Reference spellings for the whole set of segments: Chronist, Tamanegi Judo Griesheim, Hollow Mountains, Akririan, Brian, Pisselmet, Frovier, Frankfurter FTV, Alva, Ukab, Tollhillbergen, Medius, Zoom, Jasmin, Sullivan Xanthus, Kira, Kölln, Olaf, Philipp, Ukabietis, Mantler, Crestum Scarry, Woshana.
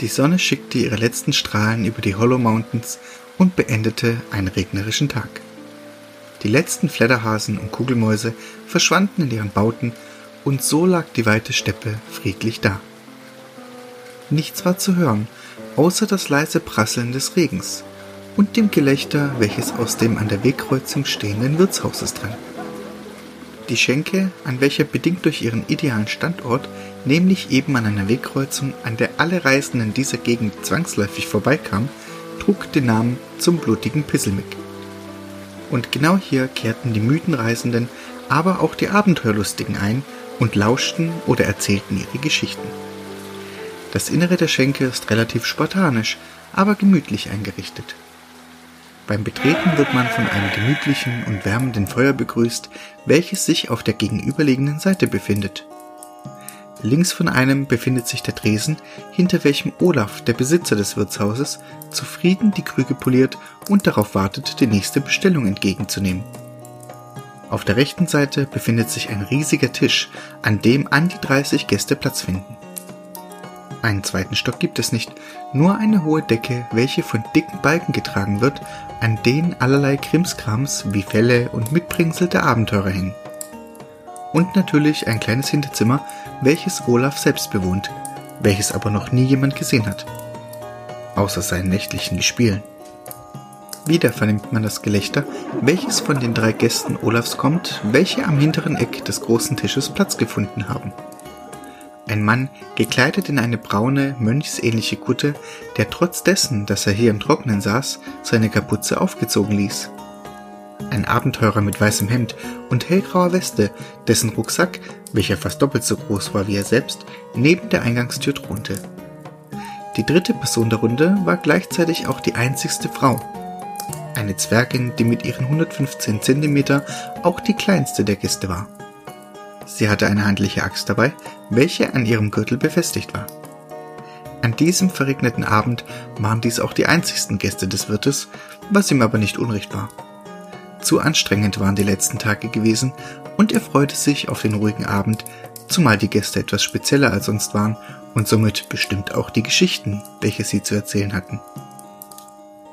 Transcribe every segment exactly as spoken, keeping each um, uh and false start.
Die Sonne schickte ihre letzten Strahlen über die Hollow Mountains und beendete einen regnerischen Tag. Die letzten Flederhasen und Kugelmäuse verschwanden in ihren Bauten und so lag die weite Steppe friedlich da. Nichts war zu hören, außer das leise Prasseln des Regens und dem Gelächter, welches aus dem an der Wegkreuzung stehenden Wirtshauses drang. Die Schenke, an welcher bedingt durch ihren idealen Standort, nämlich eben an einer Wegkreuzung, an der alle Reisenden dieser Gegend zwangsläufig vorbeikamen, trug den Namen zum blutigen Pisselmet. Und genau hier kehrten die müden Reisenden, aber auch die Abenteuerlustigen ein und lauschten oder erzählten ihre Geschichten. Das Innere der Schenke ist relativ spartanisch, aber gemütlich eingerichtet. Beim Betreten wird man von einem gemütlichen und wärmenden Feuer begrüßt, welches sich auf der gegenüberliegenden Seite befindet. Links von einem befindet sich der Tresen, hinter welchem Olaf, der Besitzer des Wirtshauses, zufrieden die Krüge poliert und darauf wartet, die nächste Bestellung entgegenzunehmen. Auf der rechten Seite befindet sich ein riesiger Tisch, an dem an die dreißig Gäste Platz finden. Einen zweiten Stock gibt es nicht, nur eine hohe Decke, welche von dicken Balken getragen wird, an denen allerlei Krimskrams wie Felle und Mitbringsel der Abenteurer hängen. Und natürlich ein kleines Hinterzimmer, welches Olaf selbst bewohnt, welches aber noch nie jemand gesehen hat, außer seinen nächtlichen Gespielen. Wieder vernimmt man das Gelächter, welches von den drei Gästen Olafs kommt, welche am hinteren Eck des großen Tisches Platz gefunden haben. Ein Mann, gekleidet in eine braune, mönchsähnliche Kutte, der trotz dessen, dass er hier im Trocknen saß, seine Kapuze aufgezogen ließ. Ein Abenteurer mit weißem Hemd und hellgrauer Weste, dessen Rucksack, welcher fast doppelt so groß war wie er selbst, neben der Eingangstür thronte. Die dritte Person der Runde war gleichzeitig auch die einzigste Frau. Eine Zwergin, die mit ihren hundertfünfzehn Zentimeter auch die kleinste der Gäste war. Sie hatte eine handliche Axt dabei, welche an ihrem Gürtel befestigt war. An diesem verregneten Abend waren dies auch die einzigsten Gäste des Wirtes, was ihm aber nicht unrecht war. Zu anstrengend waren die letzten Tage gewesen und er freute sich auf den ruhigen Abend, zumal die Gäste etwas spezieller als sonst waren und somit bestimmt auch die Geschichten, welche sie zu erzählen hatten.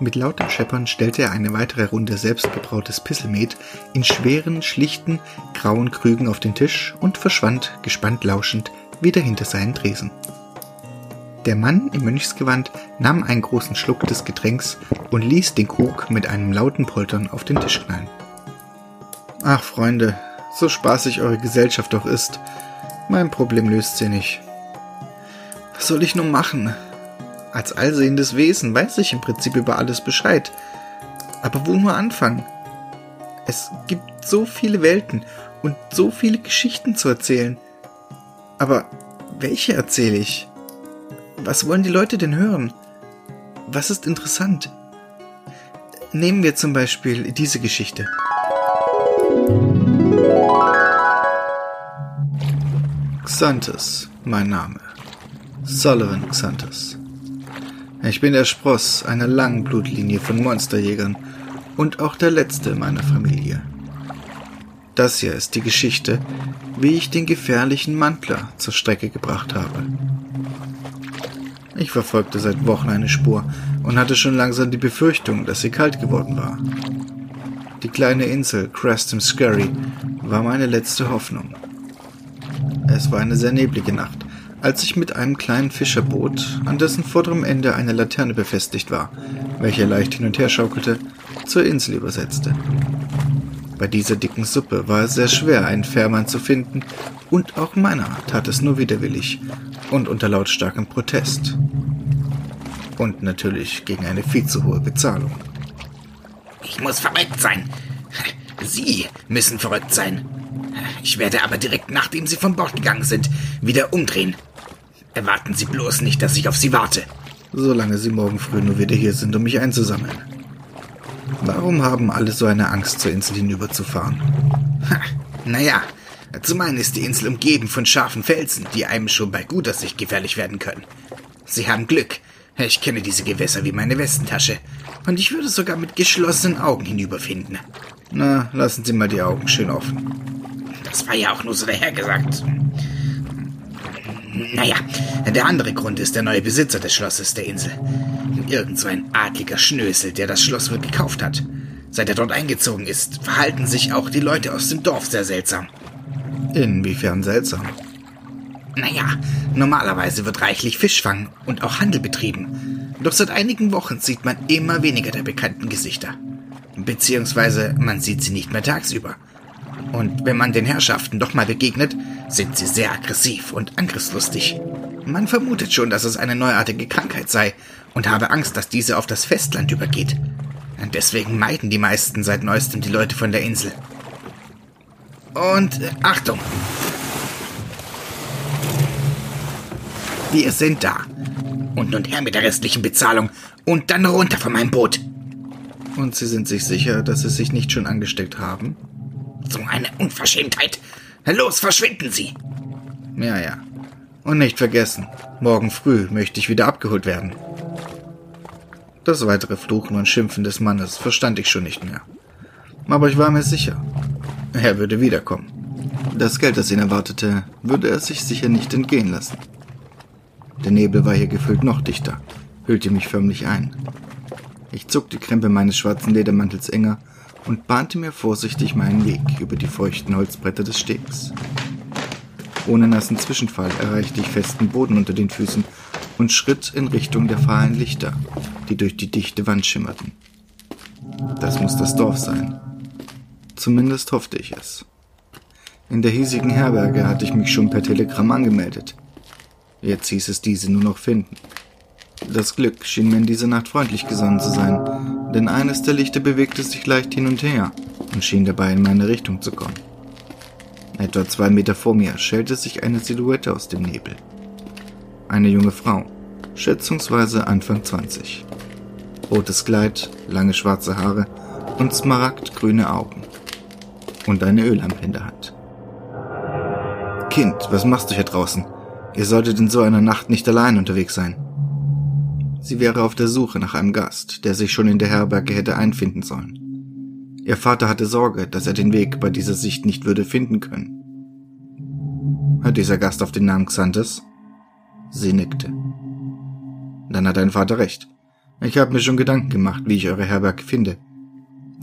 Mit lautem Scheppern stellte er eine weitere Runde selbstgebrautes Pisselmet in schweren, schlichten, grauen Krügen auf den Tisch und verschwand, gespannt lauschend, wieder hinter seinen Tresen. Der Mann im Mönchsgewand nahm einen großen Schluck des Getränks und ließ den Krug mit einem lauten Poltern auf den Tisch knallen. »Ach, Freunde, so spaßig eure Gesellschaft doch ist, mein Problem löst sie nicht. Was soll ich nun machen?« Als allsehendes Wesen weiß ich im Prinzip über alles Bescheid. Aber wo nur anfangen? Es gibt so viele Welten und so viele Geschichten zu erzählen. Aber welche erzähle ich? Was wollen die Leute denn hören? Was ist interessant? Nehmen wir zum Beispiel diese Geschichte. Xanthus, mein Name. Sullivan Xanthus. Ich bin der Spross einer langen Blutlinie von Monsterjägern und auch der letzte meiner Familie. Das hier ist die Geschichte, wie ich den gefährlichen Mantler zur Strecke gebracht habe. Ich verfolgte seit Wochen eine Spur und hatte schon langsam die Befürchtung, dass sie kalt geworden war. Die kleine Insel Crestum Scarry war meine letzte Hoffnung. Es war eine sehr neblige Nacht, als ich mit einem kleinen Fischerboot, an dessen vorderem Ende eine Laterne befestigt war, welche leicht hin und her schaukelte, zur Insel übersetzte. Bei dieser dicken Suppe war es sehr schwer, einen Fährmann zu finden, und auch meiner tat es nur widerwillig und unter lautstarkem Protest. Und natürlich gegen eine viel zu hohe Bezahlung. Ich muss verrückt sein. Sie müssen verrückt sein. Ich werde aber direkt, nachdem Sie von Bord gegangen sind, wieder umdrehen. Erwarten Sie bloß nicht, dass ich auf Sie warte. Solange Sie morgen früh nur wieder hier sind, um mich einzusammeln. Warum haben alle so eine Angst, zur Insel hinüberzufahren? Ha, naja, zum einen ist die Insel umgeben von scharfen Felsen, die einem schon bei guter Sicht gefährlich werden können. Sie haben Glück. Ich kenne diese Gewässer wie meine Westentasche. Und ich würde sogar mit geschlossenen Augen hinüberfinden. Na, lassen Sie mal die Augen schön offen. Das war ja auch nur so dahergesagt. Naja, der andere Grund ist der neue Besitzer des Schlosses der Insel. Irgend so ein adliger Schnösel, der das Schloss wohl gekauft hat. Seit er dort eingezogen ist, verhalten sich auch die Leute aus dem Dorf sehr seltsam. Inwiefern seltsam? Naja, normalerweise wird reichlich Fischfang und auch Handel betrieben. Doch seit einigen Wochen sieht man immer weniger der bekannten Gesichter. Beziehungsweise man sieht sie nicht mehr tagsüber. Und wenn man den Herrschaften doch mal begegnet, sind sie sehr aggressiv und angriffslustig. Man vermutet schon, dass es eine neuartige Krankheit sei und habe Angst, dass diese auf das Festland übergeht. Und deswegen meiden die meisten seit neuestem die Leute von der Insel. Und äh, Achtung! Wir sind da. Und nun her mit der restlichen Bezahlung und dann runter von meinem Boot. Und Sie sind sich sicher, dass Sie sich nicht schon angesteckt haben? So eine Unverschämtheit. Los, verschwinden Sie! Ja, ja. Und nicht vergessen, morgen früh möchte ich wieder abgeholt werden. Das weitere Fluchen und Schimpfen des Mannes verstand ich schon nicht mehr. Aber ich war mir sicher, er würde wiederkommen. Das Geld, das ihn erwartete, würde er sich sicher nicht entgehen lassen. Der Nebel war hier gefühlt noch dichter, hüllte mich förmlich ein. Ich zog die Krempe meines schwarzen Ledermantels enger und bahnte mir vorsichtig meinen Weg über die feuchten Holzbretter des Stegs. Ohne nassen Zwischenfall erreichte ich festen Boden unter den Füßen und schritt in Richtung der fahlen Lichter, die durch die dichte Wand schimmerten. Das muss das Dorf sein. Zumindest hoffte ich es. In der hiesigen Herberge hatte ich mich schon per Telegramm angemeldet. Jetzt hieß es, diese nur noch finden. Das Glück schien mir in dieser Nacht freundlich gesonnen zu sein, denn eines der Lichter bewegte sich leicht hin und her und schien dabei in meine Richtung zu kommen. Etwa zwei Meter vor mir schellte sich eine Silhouette aus dem Nebel. Eine junge Frau, schätzungsweise Anfang zwanzig. Rotes Kleid, lange schwarze Haare und smaragdgrüne Augen. Und eine Öllampe in der Hand. Kind, was machst du hier draußen? Ihr solltet in so einer Nacht nicht allein unterwegs sein. Sie wäre auf der Suche nach einem Gast, der sich schon in der Herberge hätte einfinden sollen. Ihr Vater hatte Sorge, dass er den Weg bei dieser Sicht nicht würde finden können. Hört dieser Gast auf den Namen Xanthus? Sie nickte. Dann hat dein Vater recht. Ich habe mir schon Gedanken gemacht, wie ich eure Herberge finde.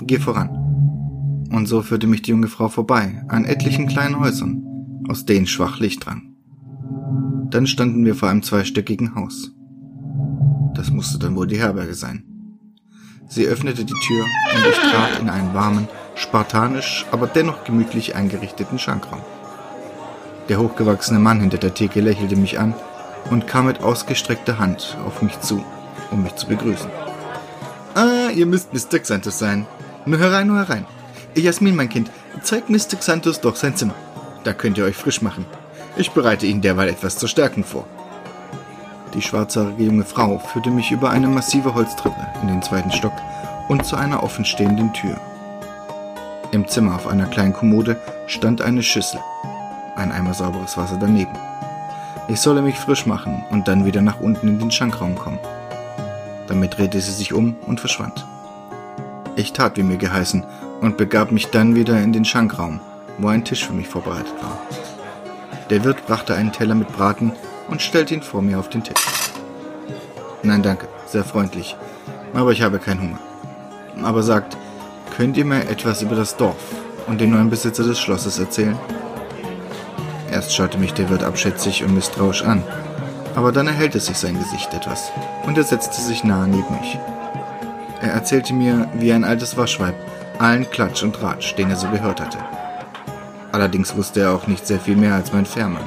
Geh voran. Und so führte mich die junge Frau vorbei, an etlichen kleinen Häusern, aus denen schwach Licht drang. Dann standen wir vor einem zweistöckigen Haus. Das musste dann wohl die Herberge sein. Sie öffnete die Tür und ich trat in einen warmen, spartanisch, aber dennoch gemütlich eingerichteten Schankraum. Der hochgewachsene Mann hinter der Theke lächelte mich an und kam mit ausgestreckter Hand auf mich zu, um mich zu begrüßen. Ah, ihr müsst Mister Xanthus sein. Nur herein, nur herein. Jasmin, mein Kind, zeigt Mister Xanthus doch sein Zimmer. Da könnt ihr euch frisch machen. Ich bereite Ihnen derweil etwas zur Stärkung vor. Die schwarzhaarige junge Frau führte mich über eine massive Holztreppe in den zweiten Stock und zu einer offenstehenden Tür. Im Zimmer auf einer kleinen Kommode stand eine Schüssel, ein Eimer sauberes Wasser daneben. Ich solle mich frisch machen und dann wieder nach unten in den Schankraum kommen. Damit drehte sie sich um und verschwand. Ich tat, wie mir geheißen, und begab mich dann wieder in den Schankraum, wo ein Tisch für mich vorbereitet war. Der Wirt brachte einen Teller mit Braten und stellte ihn vor mir auf den Tisch. Nein, danke, sehr freundlich, aber ich habe keinen Hunger. Aber sagt, könnt ihr mir etwas über das Dorf und den neuen Besitzer des Schlosses erzählen? Erst schaute mich der Wirt abschätzig und misstrauisch an, aber dann erhellte sich sein Gesicht etwas und er setzte sich nahe neben mich. Er erzählte mir, wie ein altes Waschweib, allen Klatsch und Ratsch, den er so gehört hatte. Allerdings wusste er auch nicht sehr viel mehr als mein Fährmann.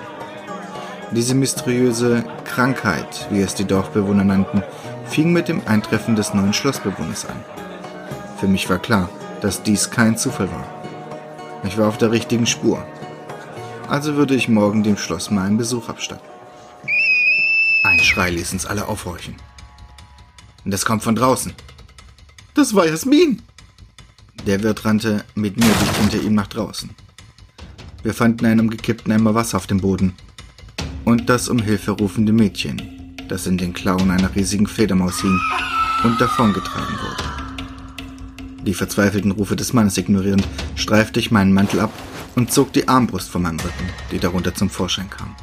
Diese mysteriöse Krankheit, wie es die Dorfbewohner nannten, fing mit dem Eintreffen des neuen Schlossbewohners an. Für mich war klar, dass dies kein Zufall war. Ich war auf der richtigen Spur. Also würde ich morgen dem Schloss mal einen Besuch abstatten. Ein Schrei ließ uns alle aufhorchen. Und das kommt von draußen. Das war Jasmin! Der Wirt rannte mit mir dicht hinter ihm nach draußen. Wir fanden einen umgekippten Eimer Wasser auf dem Boden. Und das um Hilfe rufende Mädchen, das in den Klauen einer riesigen Fledermaus hing und davongetragen wurde. Die verzweifelten Rufe des Mannes ignorierend, streifte ich meinen Mantel ab und zog die Armbrust von meinem Rücken, die darunter zum Vorschein kam.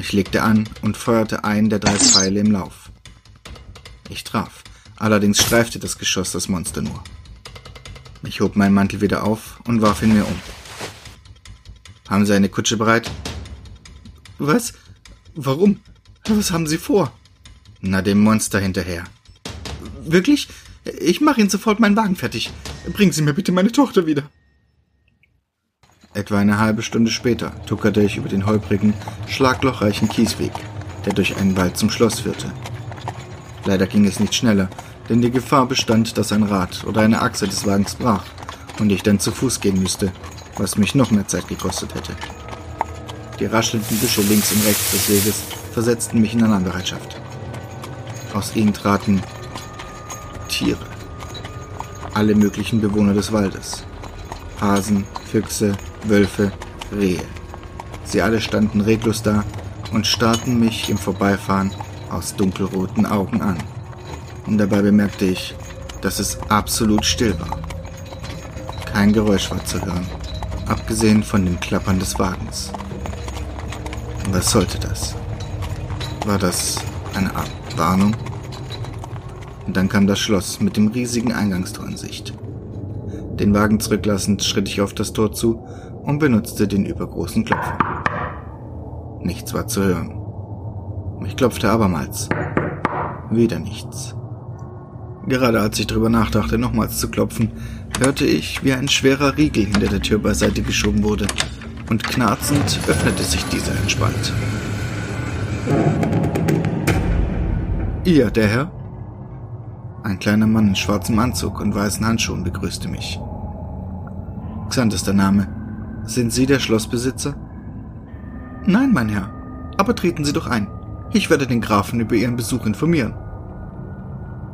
Ich legte an und feuerte einen der drei Pfeile im Lauf. Ich traf, allerdings streifte das Geschoss das Monster nur. Ich hob meinen Mantel wieder auf und warf ihn mir um. Haben Sie eine Kutsche bereit? Was? Warum? Was haben Sie vor? Na, dem Monster hinterher. Wirklich? Ich mache Ihnen sofort meinen Wagen fertig. Bringen Sie mir bitte meine Tochter wieder. Etwa eine halbe Stunde später tuckerte ich über den holprigen, schlaglochreichen Kiesweg, der durch einen Wald zum Schloss führte. Leider ging es nicht schneller, denn die Gefahr bestand, dass ein Rad oder eine Achse des Wagens brach und ich dann zu Fuß gehen müsste, was mich noch mehr Zeit gekostet hätte. Die raschelnden Büsche links und rechts des Weges versetzten mich in Alarmbereitschaft. Aus ihnen traten Tiere. Alle möglichen Bewohner des Waldes. Hasen, Füchse, Wölfe, Rehe. Sie alle standen reglos da und starrten mich im Vorbeifahren aus dunkelroten Augen an. Und dabei bemerkte ich, dass es absolut still war. Kein Geräusch war zu hören, abgesehen von dem Klappern des Wagens. Was sollte das? War das eine Art Warnung? Und dann kam das Schloss mit dem riesigen Eingangstor in Sicht. Den Wagen zurücklassend schritt ich auf das Tor zu und benutzte den übergroßen Klopfer. Nichts war zu hören. Ich klopfte abermals. Wieder nichts. Gerade als ich darüber nachdachte, nochmals zu klopfen, hörte ich, wie ein schwerer Riegel hinter der Tür beiseite geschoben wurde und knarzend öffnete sich dieser entspannt. Ihr, der Herr? Ein kleiner Mann in schwarzem Anzug und weißen Handschuhen begrüßte mich. Xanthus der Name. Sind Sie der Schlossbesitzer? Nein, mein Herr. Aber treten Sie doch ein. Ich werde den Grafen über Ihren Besuch informieren.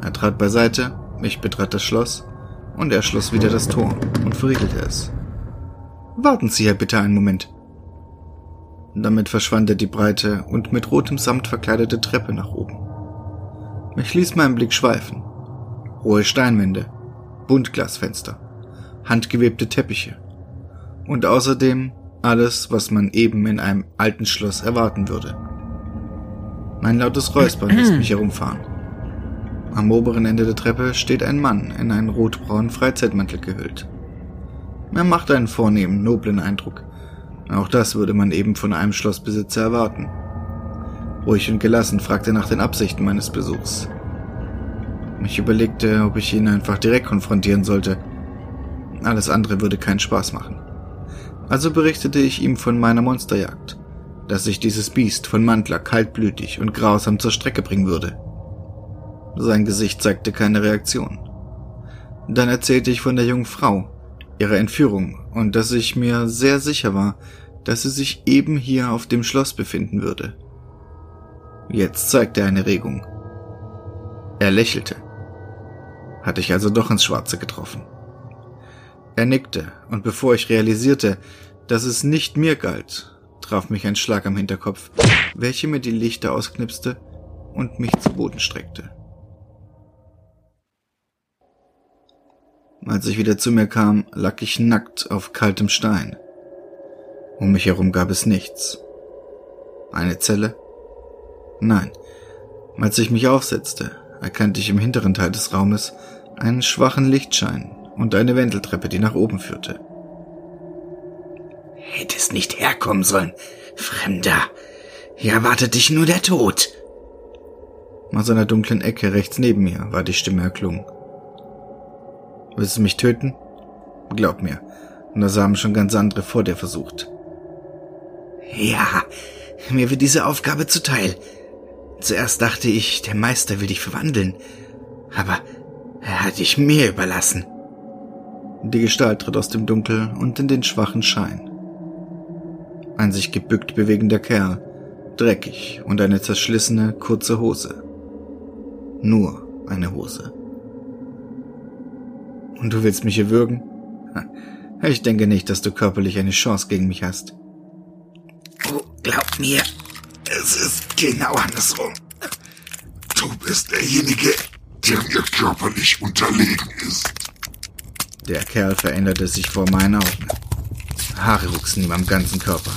Er trat beiseite, ich betrat das Schloss und er schloss wieder das Tor und verriegelte es. Warten Sie hier bitte einen Moment. Damit verschwand er die breite und mit rotem Samt verkleidete Treppe nach oben. Ich ließ meinen Blick schweifen. Hohe Steinwände, Buntglasfenster, handgewebte Teppiche und außerdem alles, was man eben in einem alten Schloss erwarten würde. Mein lautes Räuspern lässt mich herumfahren. Am oberen Ende der Treppe steht ein Mann in einen rotbraunen Freizeitmantel gehüllt. Er macht einen vornehmen, noblen Eindruck. Auch das würde man eben von einem Schlossbesitzer erwarten. Ruhig und gelassen fragte er nach den Absichten meines Besuchs. Ich überlegte, ob ich ihn einfach direkt konfrontieren sollte. Alles andere würde keinen Spaß machen. Also berichtete ich ihm von meiner Monsterjagd, dass ich dieses Biest von Mantler kaltblütig und grausam zur Strecke bringen würde. Sein Gesicht zeigte keine Reaktion. Dann erzählte ich von der jungen Frau, ihrer Entführung und dass ich mir sehr sicher war, dass sie sich eben hier auf dem Schloss befinden würde. Jetzt zeigte er eine Regung. Er lächelte. Hatte ich also doch ins Schwarze getroffen. Er nickte, und bevor ich realisierte, dass es nicht mir galt, traf mich ein Schlag am Hinterkopf, welcher mir die Lichter ausknipste und mich zu Boden streckte. Als ich wieder zu mir kam, lag ich nackt auf kaltem Stein. Um mich herum gab es nichts. Eine Zelle? Nein, als ich mich aufsetzte, erkannte ich im hinteren Teil des Raumes einen schwachen Lichtschein und eine Wendeltreppe, die nach oben führte. Hättest nicht herkommen sollen, Fremder. Hier erwartet dich nur der Tod. Aus einer dunklen Ecke rechts neben mir war die Stimme erklungen. Willst du mich töten? Glaub mir, und das haben schon ganz andere vor dir versucht. Ja, mir wird diese Aufgabe zuteil. Zuerst dachte ich, der Meister will dich verwandeln, aber er hat dich mir überlassen. Die Gestalt tritt aus dem Dunkel und in den schwachen Schein. Ein sich gebückt bewegender Kerl, dreckig und eine zerschlissene, kurze Hose. Nur eine Hose. Und du willst mich erwürgen? Ich denke nicht, dass du körperlich eine Chance gegen mich hast. Oh, glaub mir, es ist genau andersrum. Du bist derjenige, der mir körperlich unterlegen ist. Der Kerl veränderte sich vor meinen Augen. Haare wuchsen ihm am ganzen Körper.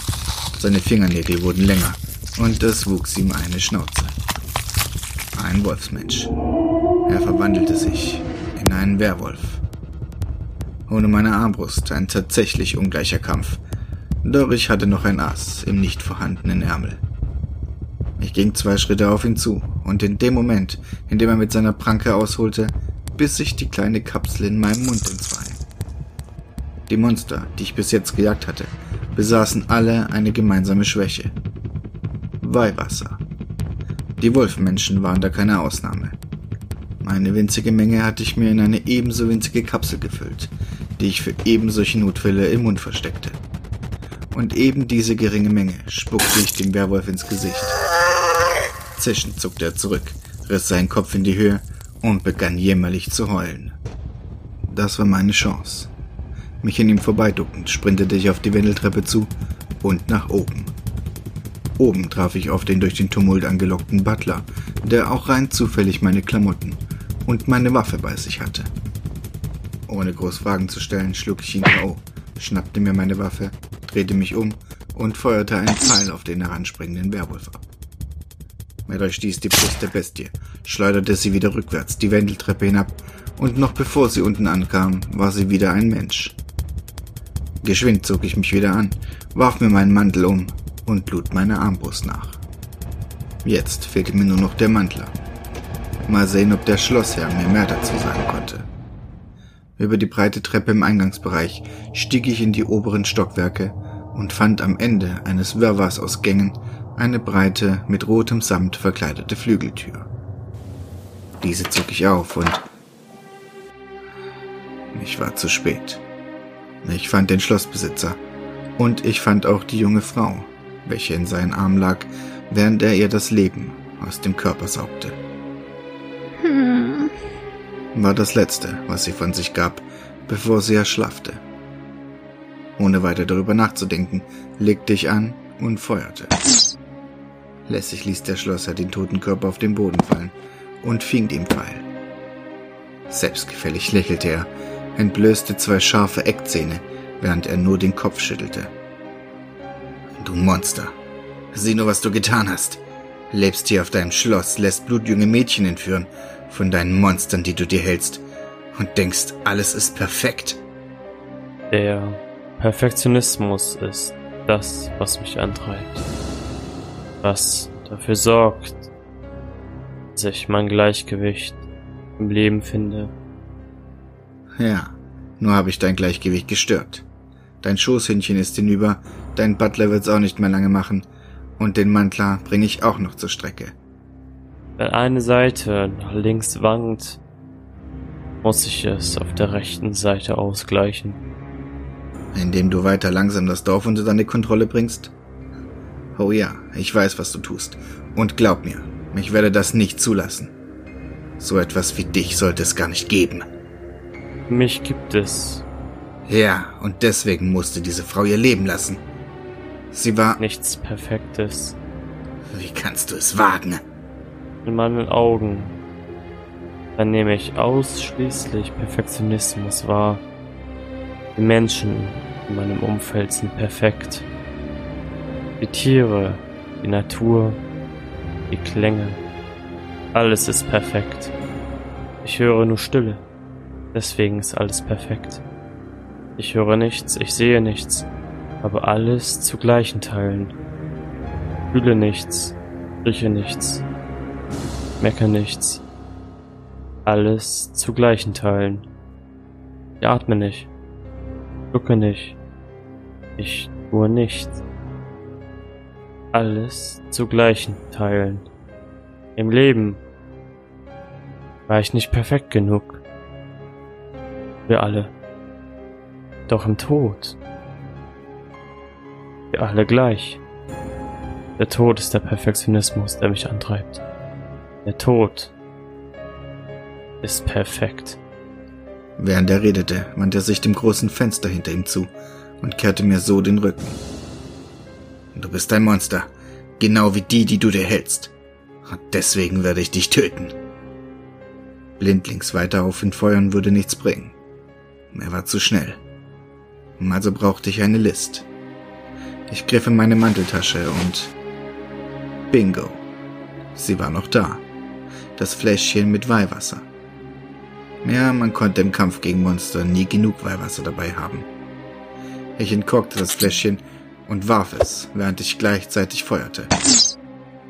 Seine Fingernägel wurden länger und es wuchs ihm eine Schnauze. Ein Wolfsmensch. Er verwandelte sich in einen Werwolf. Ohne meine Armbrust, ein tatsächlich ungleicher Kampf. Doch ich hatte noch ein Ass im nicht vorhandenen Ärmel. Ich ging zwei Schritte auf ihn zu, und in dem Moment, in dem er mit seiner Pranke ausholte, biss ich die kleine Kapsel in meinem Mund entzwei. Die Monster, die ich bis jetzt gejagt hatte, besaßen alle eine gemeinsame Schwäche. Weihwasser. Die Wolfmenschen waren da keine Ausnahme. Eine winzige Menge hatte ich mir in eine ebenso winzige Kapsel gefüllt, die ich für eben solche Notfälle im Mund versteckte. Und eben diese geringe Menge spuckte ich dem Werwolf ins Gesicht. Zischend zuckte er zurück, riss seinen Kopf in die Höhe und begann jämmerlich zu heulen. Das war meine Chance. Mich an ihm vorbeiduckend sprintete ich auf die Wendeltreppe zu und nach oben. Oben traf ich auf den durch den Tumult angelockten Butler, der auch rein zufällig meine Klamotten und meine Waffe bei sich hatte. Ohne groß Fragen zu stellen, schlug ich ihn K O, schnappte mir meine Waffe, drehte mich um und feuerte einen Pfeil auf den heranspringenden Werwolf ab. Mit euch stieß die Brust der Bestie, schleuderte sie wieder rückwärts die Wendeltreppe hinab und noch bevor sie unten ankam, war sie wieder ein Mensch. Geschwind zog ich mich wieder an, warf mir meinen Mantel um und lud meine Armbrust nach. Jetzt fehlte mir nur noch der Mantler. Mal sehen, ob der Schlossherr mir mehr dazu sagen konnte. Über die breite Treppe im Eingangsbereich stieg ich in die oberen Stockwerke und fand am Ende eines Wirrwarrs aus Gängen eine breite, mit rotem Samt verkleidete Flügeltür. Diese zog ich auf und ich war zu spät. Ich fand den Schlossbesitzer und ich fand auch die junge Frau, welche in seinen Armen lag, während er ihr das Leben aus dem Körper saugte. Hm. War das Letzte, was sie von sich gab, bevor sie erschlaffte. Ohne weiter darüber nachzudenken, legte ich an und feuerte. Lässig ließ der Schlosser den toten Körper auf den Boden fallen und fing den Pfeil. Selbstgefällig lächelte er, entblößte zwei scharfe Eckzähne, während er nur den Kopf schüttelte. Du Monster! Sieh nur, was du getan hast. Lebst hier auf deinem Schloss, lässt blutjunge Mädchen entführen von deinen Monstern, die du dir hältst, und denkst, alles ist perfekt. Der Perfektionismus ist das, was mich antreibt. Was dafür sorgt, dass ich mein Gleichgewicht im Leben finde. Ja, nur habe ich dein Gleichgewicht gestört. Dein Schoßhündchen ist hinüber, dein Butler wird's auch nicht mehr lange machen und den Mantler bringe ich auch noch zur Strecke. Wenn eine Seite nach links wankt, muss ich es auf der rechten Seite ausgleichen. Indem du weiter langsam das Dorf unter deine Kontrolle bringst? Oh ja, ich weiß, was du tust. Und glaub mir, ich werde das nicht zulassen. So etwas wie dich sollte es gar nicht geben. Mich gibt es. Ja, und deswegen musste diese Frau ihr Leben lassen. Sie war... nichts Perfektes. Wie kannst du es wagen? In meinen Augen. Dann nehme ich ausschließlich Perfektionismus wahr. Die Menschen in meinem Umfeld sind perfekt. Die Tiere, die Natur, die Klänge. Alles ist perfekt. Ich höre nur Stille. Deswegen ist alles perfekt. Ich höre nichts, ich sehe nichts, aber alles zu gleichen Teilen. Fühle nichts, rieche nichts, merke nichts. Alles zu gleichen Teilen. Ich atme nicht, schlucke nicht, ich tue nichts. Alles zu gleichen Teilen. Im Leben war ich nicht perfekt genug. Wir alle. Doch im Tod. Wir alle gleich. Der Tod ist der Perfektionismus, der mich antreibt. Der Tod ist perfekt. Während er redete, wandte er sich dem großen Fenster hinter ihm zu und kehrte mir so den Rücken. Du bist ein Monster, genau wie die, die du dir hältst. Und deswegen werde ich dich töten. Blindlings weiter auf ihn feuern würde nichts bringen. Er war zu schnell. Also brauchte ich eine List. Ich griff in meine Manteltasche und Bingo. Sie war noch da. Das Fläschchen mit Weihwasser. Ja, man konnte im Kampf gegen Monster nie genug Weihwasser dabei haben. Ich entkorkte das Fläschchen und warf es, während ich gleichzeitig feuerte.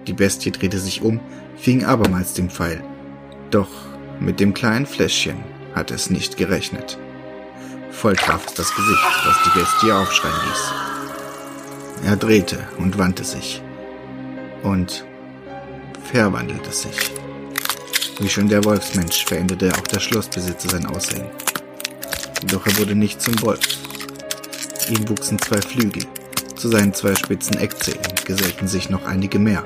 Die Bestie drehte sich um, fing abermals den Pfeil. Doch mit dem kleinen Fläschchen hatte es nicht gerechnet. Voll traf es das Gesicht, was die Bestie aufschreien ließ. Er drehte und wandte sich. Und verwandelte sich. Wie schon der Wolfsmensch veränderte auch der Schlossbesitzer sein Aussehen. Doch er wurde nicht zum Wolf. Ihm wuchsen zwei Flügel. Zu seinen zwei spitzen Eckzähnen gesellten sich noch einige mehr.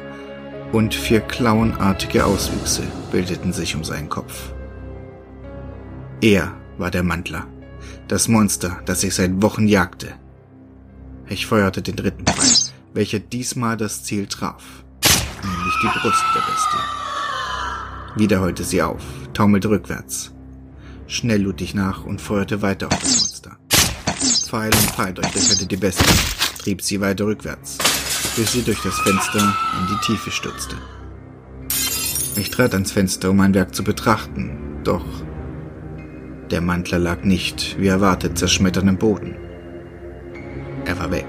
Und vier klauenartige Auswüchse bildeten sich um seinen Kopf. Er war der Mantler. Das Monster, das ich seit Wochen jagte. Ich feuerte den dritten Pfeil, welcher diesmal das Ziel traf. Nämlich die Brust der Bestie. Wieder heulte sie auf, taumelte rückwärts. Schnell lud ich nach und feuerte weiter auf das Monster. Pfeil und Pfeil durchblätterte die Bestie, trieb sie weiter rückwärts, bis sie durch das Fenster in die Tiefe stürzte. Ich trat ans Fenster, um mein Werk zu betrachten, doch der Mantler lag nicht, wie erwartet, zerschmettert im Boden. Er war weg.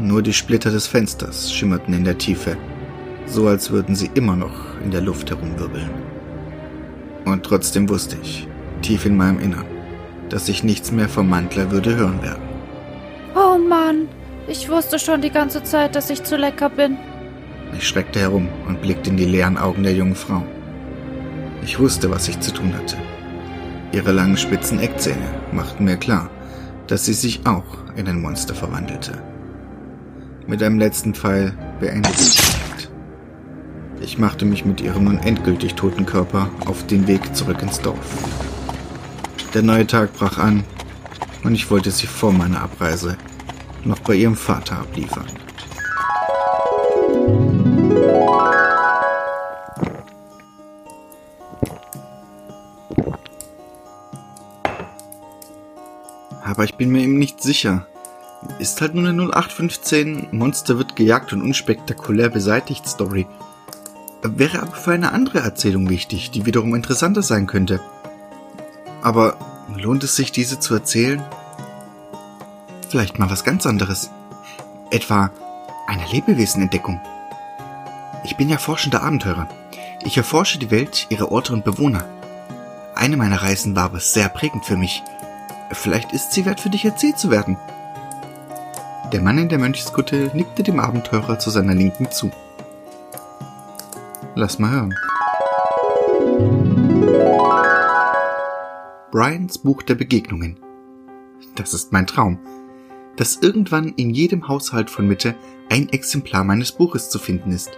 Nur die Splitter des Fensters schimmerten in der Tiefe, so als würden sie immer noch in der Luft herumwirbeln. Und trotzdem wusste ich, tief in meinem Innern, dass ich nichts mehr vom Mantler würde hören werden. Oh Mann! Ich wusste schon die ganze Zeit, dass ich zu lecker bin. Ich schreckte herum und blickte in die leeren Augen der jungen Frau. Ich wusste, was ich zu tun hatte. Ihre langen spitzen Eckzähne machten mir klar, dass sie sich auch in ein Monster verwandelte. Mit einem letzten Pfeil beendete ich die Jagd. Ich machte mich mit ihrem nun endgültig toten Körper auf den Weg zurück ins Dorf. Der neue Tag brach an und ich wollte sie vor meiner Abreise noch bei ihrem Vater abliefern. Aber ich bin mir eben nicht sicher. Ist halt nur eine null acht fünfzehn Monster wird gejagt und unspektakulär beseitigt Story. Wäre aber für eine andere Erzählung wichtig, die wiederum interessanter sein könnte. Aber lohnt es sich, diese zu erzählen? Vielleicht mal was ganz anderes. Etwa eine Lebewesenentdeckung. Ich bin ja forschender Abenteurer. Ich erforsche die Welt, ihre Orte und Bewohner. Eine meiner Reisen war aber sehr prägend für mich. Vielleicht ist sie wert, für dich erzählt zu werden. Der Mann in der Mönchskutte nickte dem Abenteurer zu seiner Linken zu. Lass mal hören. Brians Buch der Begegnungen. Das ist mein Traum. Dass irgendwann in jedem Haushalt von Mitte ein Exemplar meines Buches zu finden ist.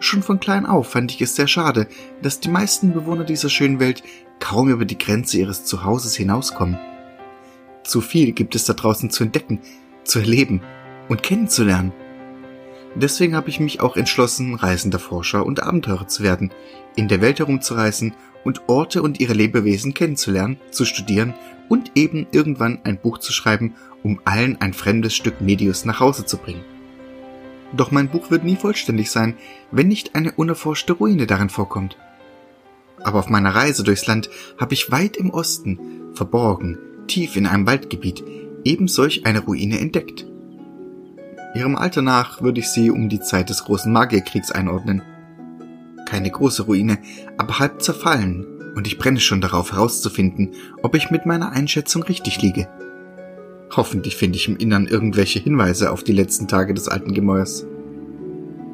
Schon von klein auf fand ich es sehr schade, dass die meisten Bewohner dieser schönen Welt kaum über die Grenze ihres Zuhauses hinauskommen. Zu viel gibt es da draußen zu entdecken, zu erleben und kennenzulernen. Deswegen habe ich mich auch entschlossen, reisender Forscher und Abenteurer zu werden, in der Welt herumzureisen und Orte und ihre Lebewesen kennenzulernen, zu studieren und eben irgendwann ein Buch zu schreiben, um allen ein fremdes Stück Medius nach Hause zu bringen. Doch mein Buch wird nie vollständig sein, wenn nicht eine unerforschte Ruine darin vorkommt. Aber auf meiner Reise durchs Land habe ich weit im Osten, verborgen, tief in einem Waldgebiet, eben solch eine Ruine entdeckt. Ihrem Alter nach würde ich sie um die Zeit des großen Magierkriegs einordnen. Keine große Ruine, aber halb zerfallen, und ich brenne schon darauf herauszufinden, ob ich mit meiner Einschätzung richtig liege. Hoffentlich finde ich im Innern irgendwelche Hinweise auf die letzten Tage des alten Gemäuers.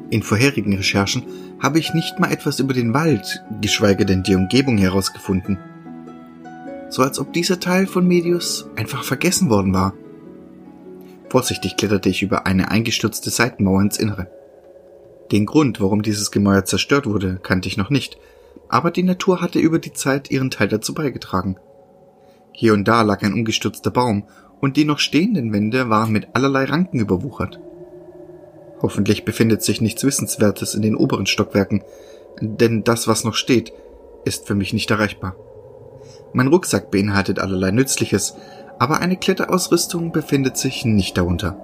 In vorherigen Recherchen habe ich nicht mal etwas über den Wald, geschweige denn die Umgebung herausgefunden. So als ob dieser Teil von Medius einfach vergessen worden war. Vorsichtig kletterte ich über eine eingestürzte Seitenmauer ins Innere. Den Grund, warum dieses Gemäuer zerstört wurde, kannte ich noch nicht, aber die Natur hatte über die Zeit ihren Teil dazu beigetragen. Hier und da lag ein umgestürzter Baum, und die noch stehenden Wände waren mit allerlei Ranken überwuchert. Hoffentlich befindet sich nichts Wissenswertes in den oberen Stockwerken, denn das, was noch steht, ist für mich nicht erreichbar. Mein Rucksack beinhaltet allerlei Nützliches, aber eine Kletterausrüstung befindet sich nicht darunter.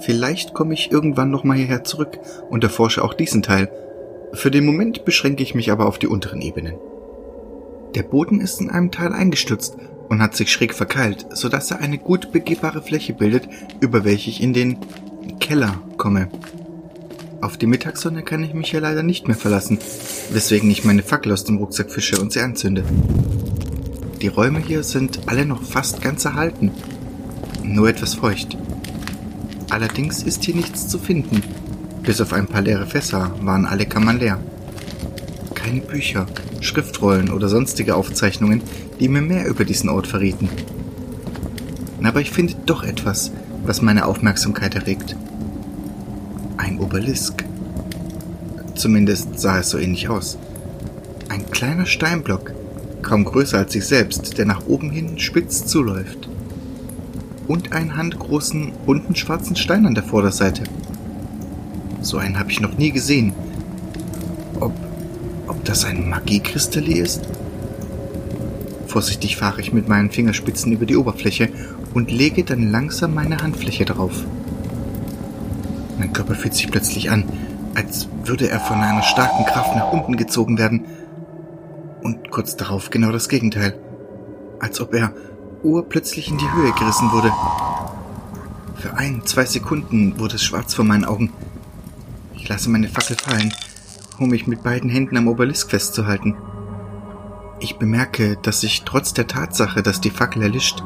Vielleicht komme ich irgendwann nochmal hierher zurück und erforsche auch diesen Teil. Für den Moment beschränke ich mich aber auf die unteren Ebenen. Der Boden ist in einem Teil eingestürzt und hat sich schräg verkeilt, sodass er eine gut begehbare Fläche bildet, über welche ich in den Keller komme. Auf die Mittagssonne kann ich mich ja leider nicht mehr verlassen, weswegen ich meine Fackel aus dem Rucksack fische und sie anzünde. Die Räume hier sind alle noch fast ganz erhalten, nur etwas feucht. Allerdings ist hier nichts zu finden. Bis auf ein paar leere Fässer waren alle Kammern leer. Keine Bücher, Schriftrollen oder sonstige Aufzeichnungen, die mir mehr über diesen Ort verrieten. Aber ich finde doch etwas, was meine Aufmerksamkeit erregt. Ein Obelisk. Zumindest sah es so ähnlich aus. Ein kleiner Steinblock, kaum größer als ich selbst, der nach oben hin spitz zuläuft. Und einen handgroßen, bunten schwarzen Stein an der Vorderseite. So einen habe ich noch nie gesehen. Ob, ob das ein Magie-Kristalli ist? Vorsichtig fahre ich mit meinen Fingerspitzen über die Oberfläche und lege dann langsam meine Handfläche drauf. Mein Körper fühlt sich plötzlich an, als würde er von einer starken Kraft nach unten gezogen werden. Und kurz darauf genau das Gegenteil. Als ob er urplötzlich in die Höhe gerissen wurde. Für ein, zwei Sekunden wurde es schwarz vor meinen Augen. Ich lasse meine Fackel fallen, um mich mit beiden Händen am Obelisk festzuhalten. Ich bemerke, dass ich trotz der Tatsache, dass die Fackel erlischt,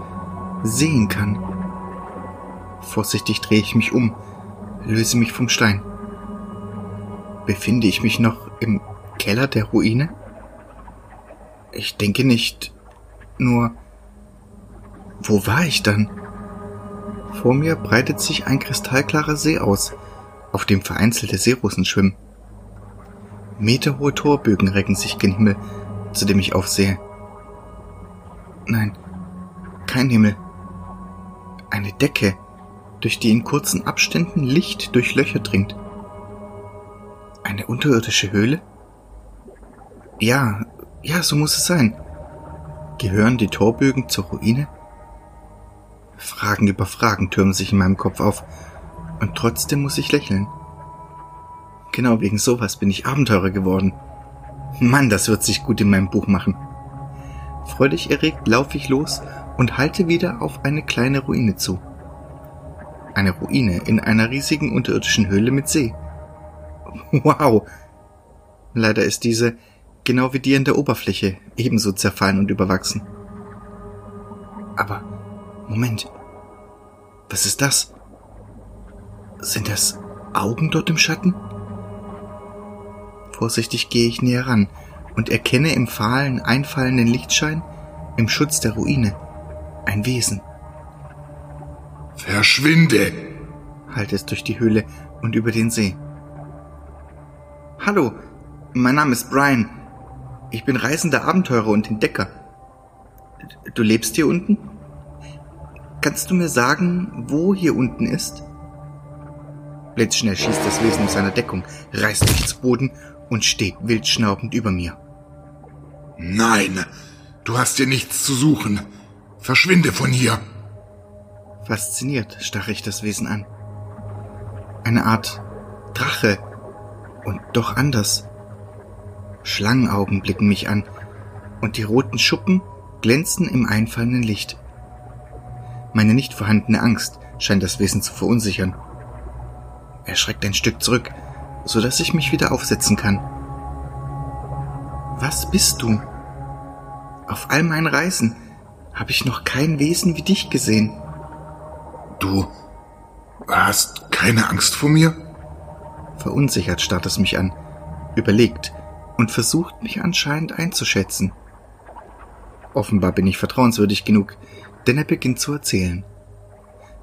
sehen kann. Vorsichtig drehe ich mich um, löse mich vom Stein. Befinde ich mich noch im Keller der Ruine? Ich denke nicht. Nur, wo war ich dann? Vor mir breitet sich ein kristallklarer See aus, auf dem vereinzelte Seerosen schwimmen. Meterhohe Torbögen recken sich gen Himmel, zu dem ich aufsehe. Nein, kein Himmel. Eine Decke, durch die in kurzen Abständen Licht durch Löcher dringt. Eine unterirdische Höhle? Ja, ja, so muss es sein. Gehören die Torbögen zur Ruine? Fragen über Fragen türmen sich in meinem Kopf auf. Und trotzdem muss ich lächeln. Genau wegen sowas bin ich Abenteurer geworden. Mann, das wird sich gut in meinem Buch machen. Freudig erregt laufe ich los und halte wieder auf eine kleine Ruine zu. Eine Ruine in einer riesigen unterirdischen Höhle mit See. Wow! Leider ist diese, genau wie die an der Oberfläche, ebenso zerfallen und überwachsen. Aber, Moment. Was ist das? Sind das Augen dort im Schatten? Vorsichtig gehe ich näher ran und erkenne im fahlen, einfallenden Lichtschein, im Schutz der Ruine, ein Wesen. Verschwinde! Halt es durch die Höhle und über den See. Hallo, mein Name ist Brian. Ich bin reisender Abenteurer und Entdecker. Du lebst hier unten? Kannst du mir sagen, wo hier unten ist? Blitzschnell schießt das Wesen aus seiner Deckung, reißt mich zu Boden und steht wildschnaubend über mir. Nein, du hast hier nichts zu suchen. Verschwinde von hier. Fasziniert starre ich das Wesen an. Eine Art Drache und doch anders. Schlangenaugen blicken mich an und die roten Schuppen glänzen im einfallenden Licht. Meine nicht vorhandene Angst scheint das Wesen zu verunsichern. Er schreckt ein Stück zurück, sodass ich mich wieder aufsetzen kann. Was bist du? Auf all meinen Reisen habe ich noch kein Wesen wie dich gesehen. Du hast keine Angst vor mir? Verunsichert starrt es mich an, überlegt und versucht mich anscheinend einzuschätzen. Offenbar bin ich vertrauenswürdig genug, denn er beginnt zu erzählen.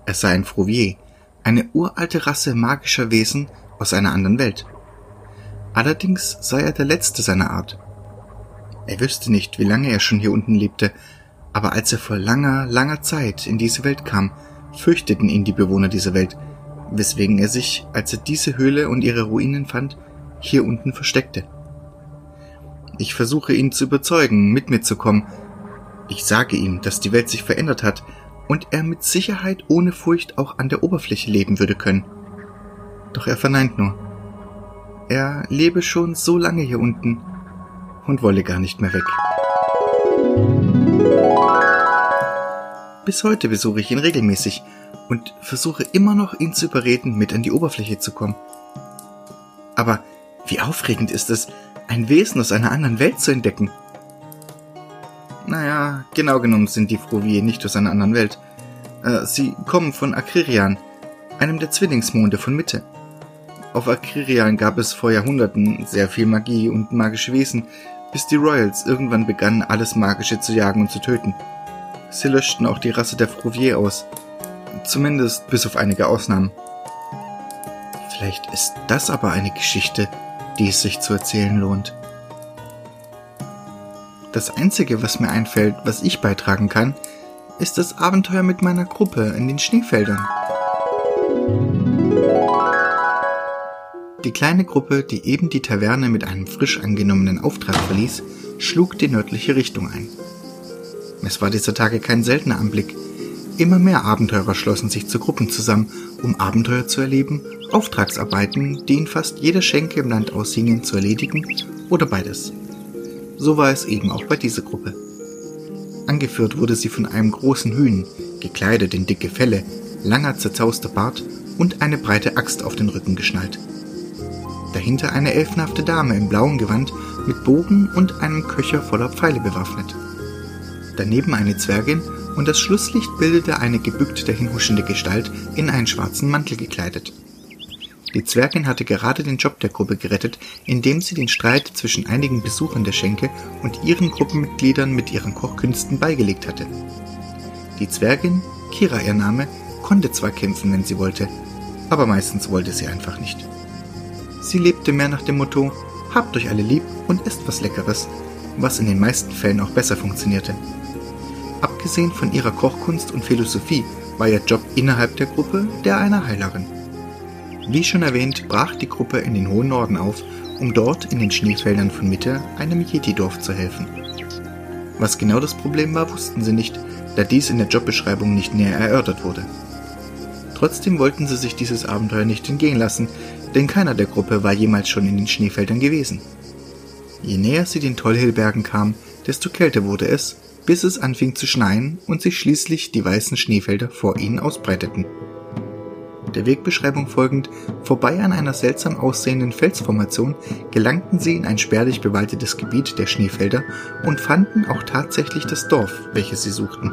Er sei ein Frovier, eine uralte Rasse magischer Wesen aus einer anderen Welt. Allerdings sei er der Letzte seiner Art. Er wüsste nicht, wie lange er schon hier unten lebte, aber als er vor langer, langer Zeit in diese Welt kam, fürchteten ihn die Bewohner dieser Welt, weswegen er sich, als er diese Höhle und ihre Ruinen fand, hier unten versteckte. Ich versuche ihn zu überzeugen, mit mir zu kommen. Ich sage ihm, dass die Welt sich verändert hat und er mit Sicherheit ohne Furcht auch an der Oberfläche leben würde können. Doch er verneint nur. Er lebe schon so lange hier unten und wolle gar nicht mehr weg. Bis heute besuche ich ihn regelmäßig und versuche immer noch, ihn zu überreden, mit an die Oberfläche zu kommen. Aber wie aufregend ist es, ein Wesen aus einer anderen Welt zu entdecken? Naja, genau genommen sind die Frovier nicht aus einer anderen Welt. Äh, sie kommen von Akririan, einem der Zwillingsmonde von Mitte. Auf Akririan gab es vor Jahrhunderten sehr viel Magie und magische Wesen, bis die Royals irgendwann begannen, alles Magische zu jagen und zu töten. Sie löschten auch die Rasse der Frovier aus. Zumindest bis auf einige Ausnahmen. Vielleicht ist das aber eine Geschichte, die es sich zu erzählen lohnt. Das Einzige, was mir einfällt, was ich beitragen kann, ist das Abenteuer mit meiner Gruppe in den Schneefeldern. Die kleine Gruppe, die eben die Taverne mit einem frisch angenommenen Auftrag verließ, schlug die nördliche Richtung ein. Es war dieser Tage kein seltener Anblick. Immer mehr Abenteurer schlossen sich zu Gruppen zusammen, um Abenteuer zu erleben, Auftragsarbeiten, die in fast jeder Schenke im Land aushingen, zu erledigen oder beides. So war es eben auch bei dieser Gruppe. Angeführt wurde sie von einem großen Hünen, gekleidet in dicke Felle, langer zerzauster Bart und eine breite Axt auf den Rücken geschnallt. Dahinter eine elfenhafte Dame im blauen Gewand mit Bogen und einem Köcher voller Pfeile bewaffnet. Daneben eine Zwergin und das Schlusslicht bildete eine gebückt dahinhuschende Gestalt in einen schwarzen Mantel gekleidet. Die Zwergin hatte gerade den Job der Gruppe gerettet, indem sie den Streit zwischen einigen Besuchern der Schenke und ihren Gruppenmitgliedern mit ihren Kochkünsten beigelegt hatte. Die Zwergin, Kira ihr Name, konnte zwar kämpfen, wenn sie wollte, aber meistens wollte sie einfach nicht. Sie lebte mehr nach dem Motto, habt euch alle lieb und esst was Leckeres, was in den meisten Fällen auch besser funktionierte. Abgesehen von ihrer Kochkunst und Philosophie war ihr Job innerhalb der Gruppe der einer Heilerin. Wie schon erwähnt, brach die Gruppe in den hohen Norden auf, um dort in den Schneefeldern von Mitte einem Yeti-Dorf zu helfen. Was genau das Problem war, wussten sie nicht, da dies in der Jobbeschreibung nicht näher erörtert wurde. Trotzdem wollten sie sich dieses Abenteuer nicht entgehen lassen, denn keiner der Gruppe war jemals schon in den Schneefeldern gewesen. Je näher sie den Tollhillbergen kamen, desto kälter wurde es, bis es anfing zu schneien und sich schließlich die weißen Schneefelder vor ihnen ausbreiteten. Der Wegbeschreibung folgend, vorbei an einer seltsam aussehenden Felsformation, gelangten sie in ein spärlich bewaldetes Gebiet der Schneefelder und fanden auch tatsächlich das Dorf, welches sie suchten.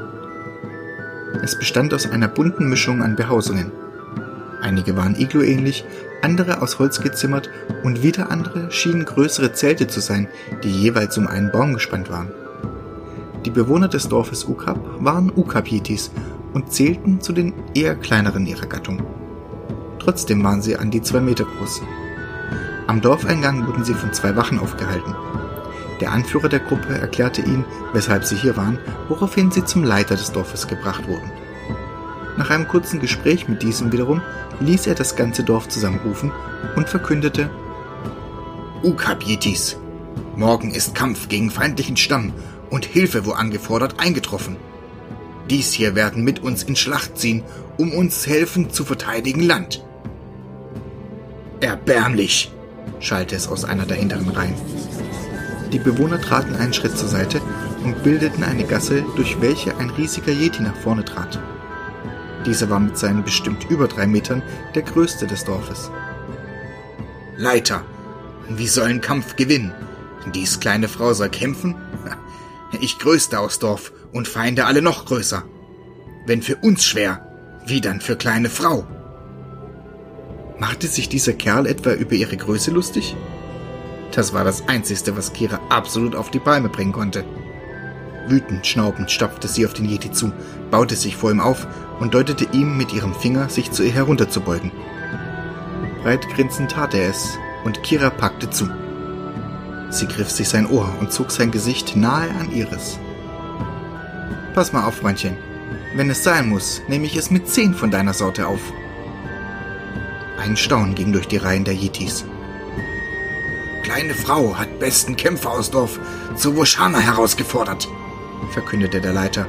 Es bestand aus einer bunten Mischung an Behausungen. Einige waren igloähnlich, andere aus Holz gezimmert und wieder andere schienen größere Zelte zu sein, die jeweils um einen Baum gespannt waren. Die Bewohner des Dorfes Ukab waren Ukabietis und zählten zu den eher kleineren ihrer Gattung. Trotzdem waren sie an die zwei Meter groß. Am Dorfeingang wurden sie von zwei Wachen aufgehalten. Der Anführer der Gruppe erklärte ihnen, weshalb sie hier waren, woraufhin sie zum Leiter des Dorfes gebracht wurden. Nach einem kurzen Gespräch mit diesem wiederum ließ er das ganze Dorf zusammenrufen und verkündete: Ukabietis, morgen ist Kampf gegen feindlichen Stamm und Hilfe, wo angefordert, eingetroffen. Dies hier werden mit uns in Schlacht ziehen, um uns helfen zu verteidigen Land. Erbärmlich, schallte es aus einer der hinteren Reihen. Die Bewohner traten einen Schritt zur Seite und bildeten eine Gasse, durch welche ein riesiger Yeti nach vorne trat. Dieser war mit seinen bestimmt über drei Metern der größte des Dorfes. Leiter, wir sollen Kampf gewinnen. Dies kleine Frau soll kämpfen? Ich größte aus Dorf und Feinde alle noch größer. Wenn für uns schwer, wie dann für kleine Frau? Machte sich dieser Kerl etwa über ihre Größe lustig? Das war das Einzige, was Kira absolut auf die Palme bringen konnte. Wütend schnaubend stapfte sie auf den Yeti zu, baute sich vor ihm auf und deutete ihm mit ihrem Finger, sich zu ihr herunterzubeugen. Breit grinsend tat er es und Kira packte zu. Sie griff sich sein Ohr und zog sein Gesicht nahe an ihres. Pass mal auf, Männchen. Wenn es sein muss, nehme ich es mit zehn von deiner Sorte auf. Ein Staunen ging durch die Reihen der Yetis. Kleine Frau hat besten Kämpfer aus Dorf zu Woshana herausgefordert. verkündete der Leiter,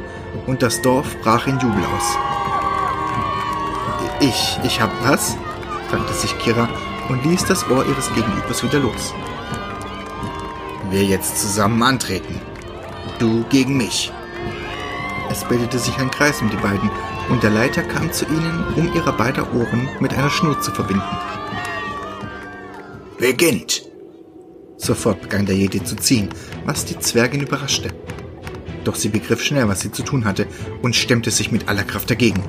und das Dorf brach in Jubel aus. Ich, ich hab was? Sagte sich Kira und ließ das Ohr ihres Gegenübers wieder los. Wir jetzt zusammen antreten. Du gegen mich. Es bildete sich ein Kreis um die beiden und der Leiter kam zu ihnen, um ihre beiden Ohren mit einer Schnur zu verbinden. Beginnt! Sofort begann der Jedi zu ziehen, was die Zwergin überraschte. Doch sie begriff schnell, was sie zu tun hatte und stemmte sich mit aller Kraft dagegen.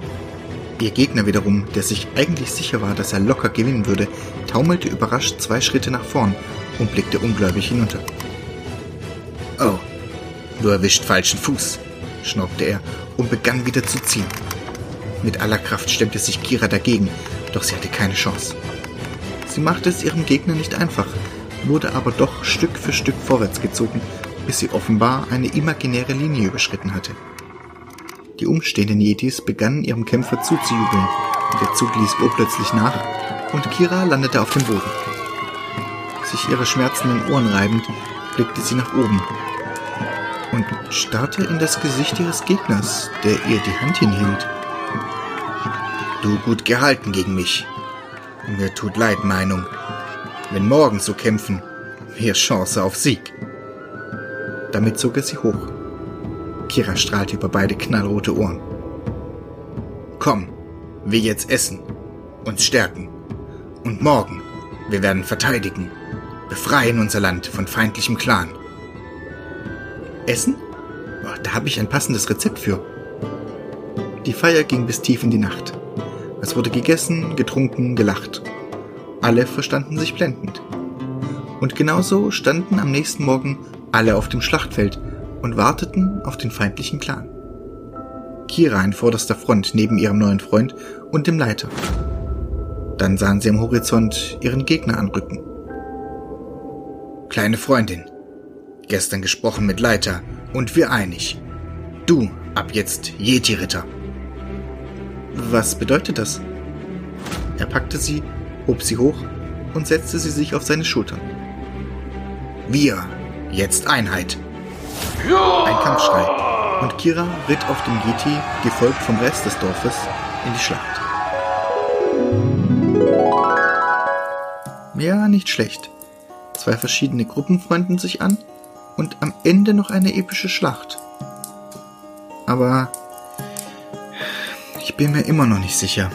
Ihr Gegner wiederum, der sich eigentlich sicher war, dass er locker gewinnen würde, taumelte überrascht zwei Schritte nach vorn und blickte ungläubig hinunter. Oh, du erwischt falschen Fuß, schnaubte er und begann wieder zu ziehen. Mit aller Kraft stemmte sich Kira dagegen, doch sie hatte keine Chance. Sie machte es ihrem Gegner nicht einfach, wurde aber doch Stück für Stück vorwärts gezogen, bis sie offenbar eine imaginäre Linie überschritten hatte. Die umstehenden Yetis begannen ihrem Kämpfer zuzujubeln. Der Zug ließ urplötzlich nach und Kira landete auf dem Boden. Sich ihre schmerzenden Ohren reibend, blickte sie nach oben und starrte in das Gesicht ihres Gegners, der ihr die Hand hinhielt. Du gut gehalten gegen mich. Mir tut leid, Meinung. Wenn morgen so kämpfen, mehr Chance auf Sieg. Damit zog er sie hoch. Kira strahlte über beide knallrote Ohren. Komm, wir jetzt essen, uns stärken. Und morgen, wir werden verteidigen, befreien unser Land von feindlichem Clan. Essen? Oh, da habe ich ein passendes Rezept für. Die Feier ging bis tief in die Nacht. Es wurde gegessen, getrunken, gelacht. Alle verstanden sich blendend. Und genauso standen am nächsten Morgen alle auf dem Schlachtfeld und warteten auf den feindlichen Clan. Kira in vorderster Front neben ihrem neuen Freund und dem Leiter. Dann sahen sie am Horizont ihren Gegner anrücken. Kleine Freundin, gestern gesprochen mit Leiter und wir einig. Du ab jetzt Yeti-Ritter. Was bedeutet das? Er packte sie, hob sie hoch und setzte sie sich auf seine Schultern. Wir jetzt Einheit. Ein Kampfschrei, und Kira ritt auf dem Yeti, gefolgt vom Rest des Dorfes, in die Schlacht. Ja, nicht schlecht. Zwei verschiedene Gruppen freunden sich an und am Ende noch eine epische Schlacht. Aber ich bin mir immer noch nicht sicher.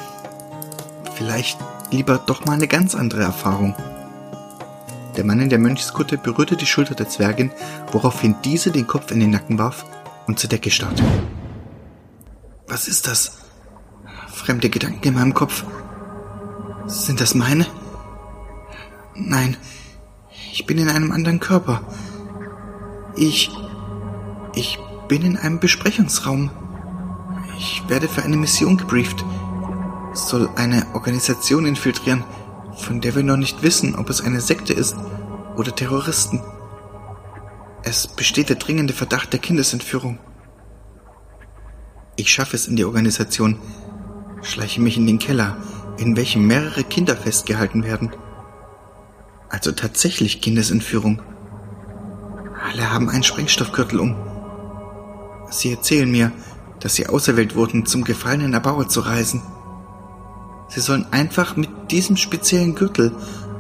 Vielleicht lieber doch mal eine ganz andere Erfahrung. Der Mann in der Mönchskutte berührte die Schulter der Zwergin, woraufhin diese den Kopf in den Nacken warf und zur Decke starrte. Was ist das? Fremde Gedanken in meinem Kopf. Sind das meine? Nein, ich bin in einem anderen Körper. Ich... Ich bin in einem Besprechungsraum. Ich werde für eine Mission gebrieft. Es soll eine Organisation infiltrieren, von der wir noch nicht wissen, ob es eine Sekte ist oder Terroristen. Es besteht der dringende Verdacht der Kindesentführung. Ich schaffe es in die Organisation, schleiche mich in den Keller, in welchem mehrere Kinder festgehalten werden. Also tatsächlich Kindesentführung. Alle haben einen Sprengstoffgürtel um. Sie erzählen mir, dass sie auserwählt wurden, zum gefallenen Erbauer zu reisen. Sie sollen einfach mit diesem speziellen Gürtel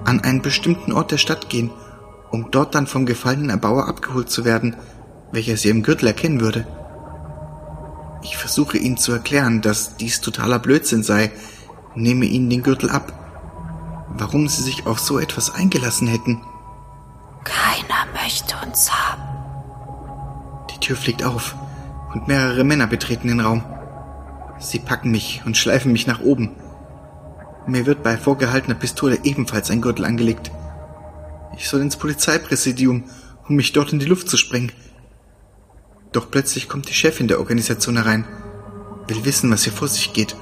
an einen bestimmten Ort der Stadt gehen, um dort dann vom gefallenen Erbauer abgeholt zu werden, welcher sie im Gürtel erkennen würde. Ich versuche ihnen zu erklären, dass dies totaler Blödsinn sei, nehme ihnen den Gürtel ab. Warum sie sich auf so etwas eingelassen hätten? Keiner möchte uns haben. Die Tür fliegt auf und mehrere Männer betreten den Raum. Sie packen mich und schleifen mich nach oben. Mir wird bei vorgehaltener Pistole ebenfalls ein Gürtel angelegt. Ich soll ins Polizeipräsidium, um mich dort in die Luft zu sprengen. Doch plötzlich kommt die Chefin der Organisation herein, will wissen, was hier vor sich geht.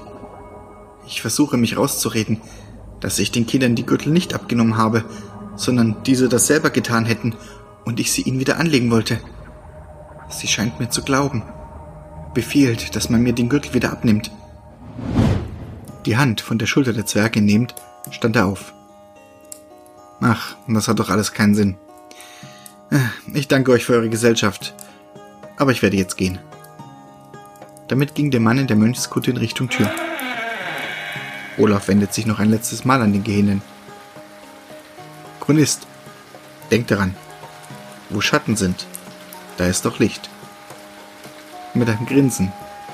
Ich versuche, mich rauszureden, dass ich den Kindern die Gürtel nicht abgenommen habe, sondern diese das selber getan hätten und ich sie ihnen wieder anlegen wollte. Sie scheint mir zu glauben, befiehlt, dass man mir den Gürtel wieder abnimmt. Die Hand von der Schulter der Zwerge nehmend, stand er auf. Ach, das hat doch alles keinen Sinn. Ich danke euch für eure Gesellschaft. aber ich werde jetzt gehen. Damit ging der Mann in der Mönchskutte in Richtung Tür. Olaf wendet sich noch ein letztes Mal an den Gehenden. Chronist, denk daran, wo Schatten sind, da ist doch Licht. Mit einem Grinsen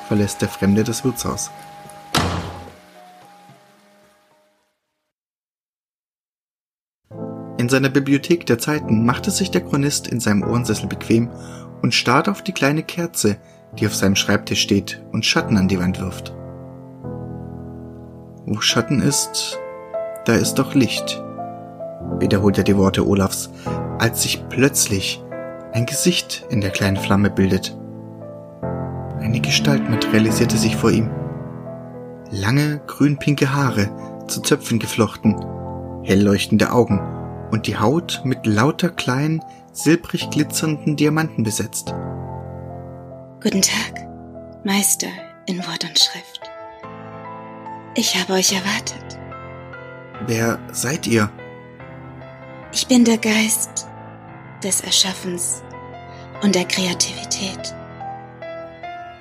verlässt der Fremde das Wirtshaus. In seiner Bibliothek der Zeiten machte sich der Chronist in seinem Ohrensessel bequem und starrte auf die kleine Kerze, die auf seinem Schreibtisch steht und Schatten an die Wand wirft. Wo Schatten ist, da ist doch Licht, wiederholt er die Worte Olafs, als sich plötzlich ein Gesicht in der kleinen Flamme bildet. Eine Gestalt materialisierte sich vor ihm. Lange, grün-pinke Haare, zu Zöpfen geflochten, hell leuchtende Augen und die Haut mit lauter kleinen, silbrig glitzernden Diamanten besetzt. Guten Tag, Meister in Wort und Schrift. Ich habe euch erwartet. Wer seid ihr? Ich bin der Geist des Erschaffens und der Kreativität.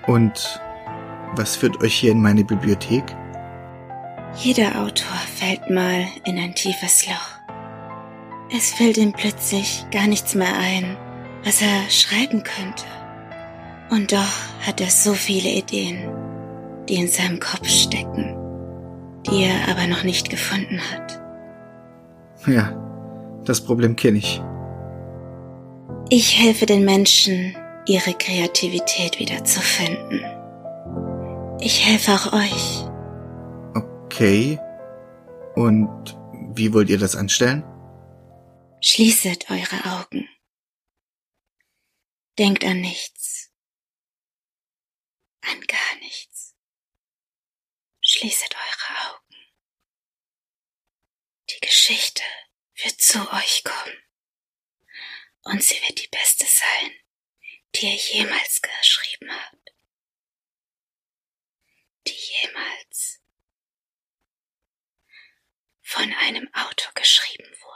Und was führt euch hier in meine Bibliothek? Jeder Autor fällt mal in ein tiefes Loch. Es fällt ihm plötzlich gar nichts mehr ein, was er schreiben könnte. Und doch hat er so viele Ideen, die in seinem Kopf stecken, die er aber noch nicht gefunden hat. Ja. Das Problem kenne ich. Ich helfe den Menschen, ihre Kreativität wieder zu finden. Ich helfe auch euch. Okay. Und wie wollt ihr das anstellen? Schließet eure Augen. Denkt an nichts. An gar nichts. Schließet eure Augen. Die Geschichte wird zu euch kommen. Und sie wird die beste sein, die ihr jemals geschrieben habt. Die jemals von einem Autor geschrieben wurde.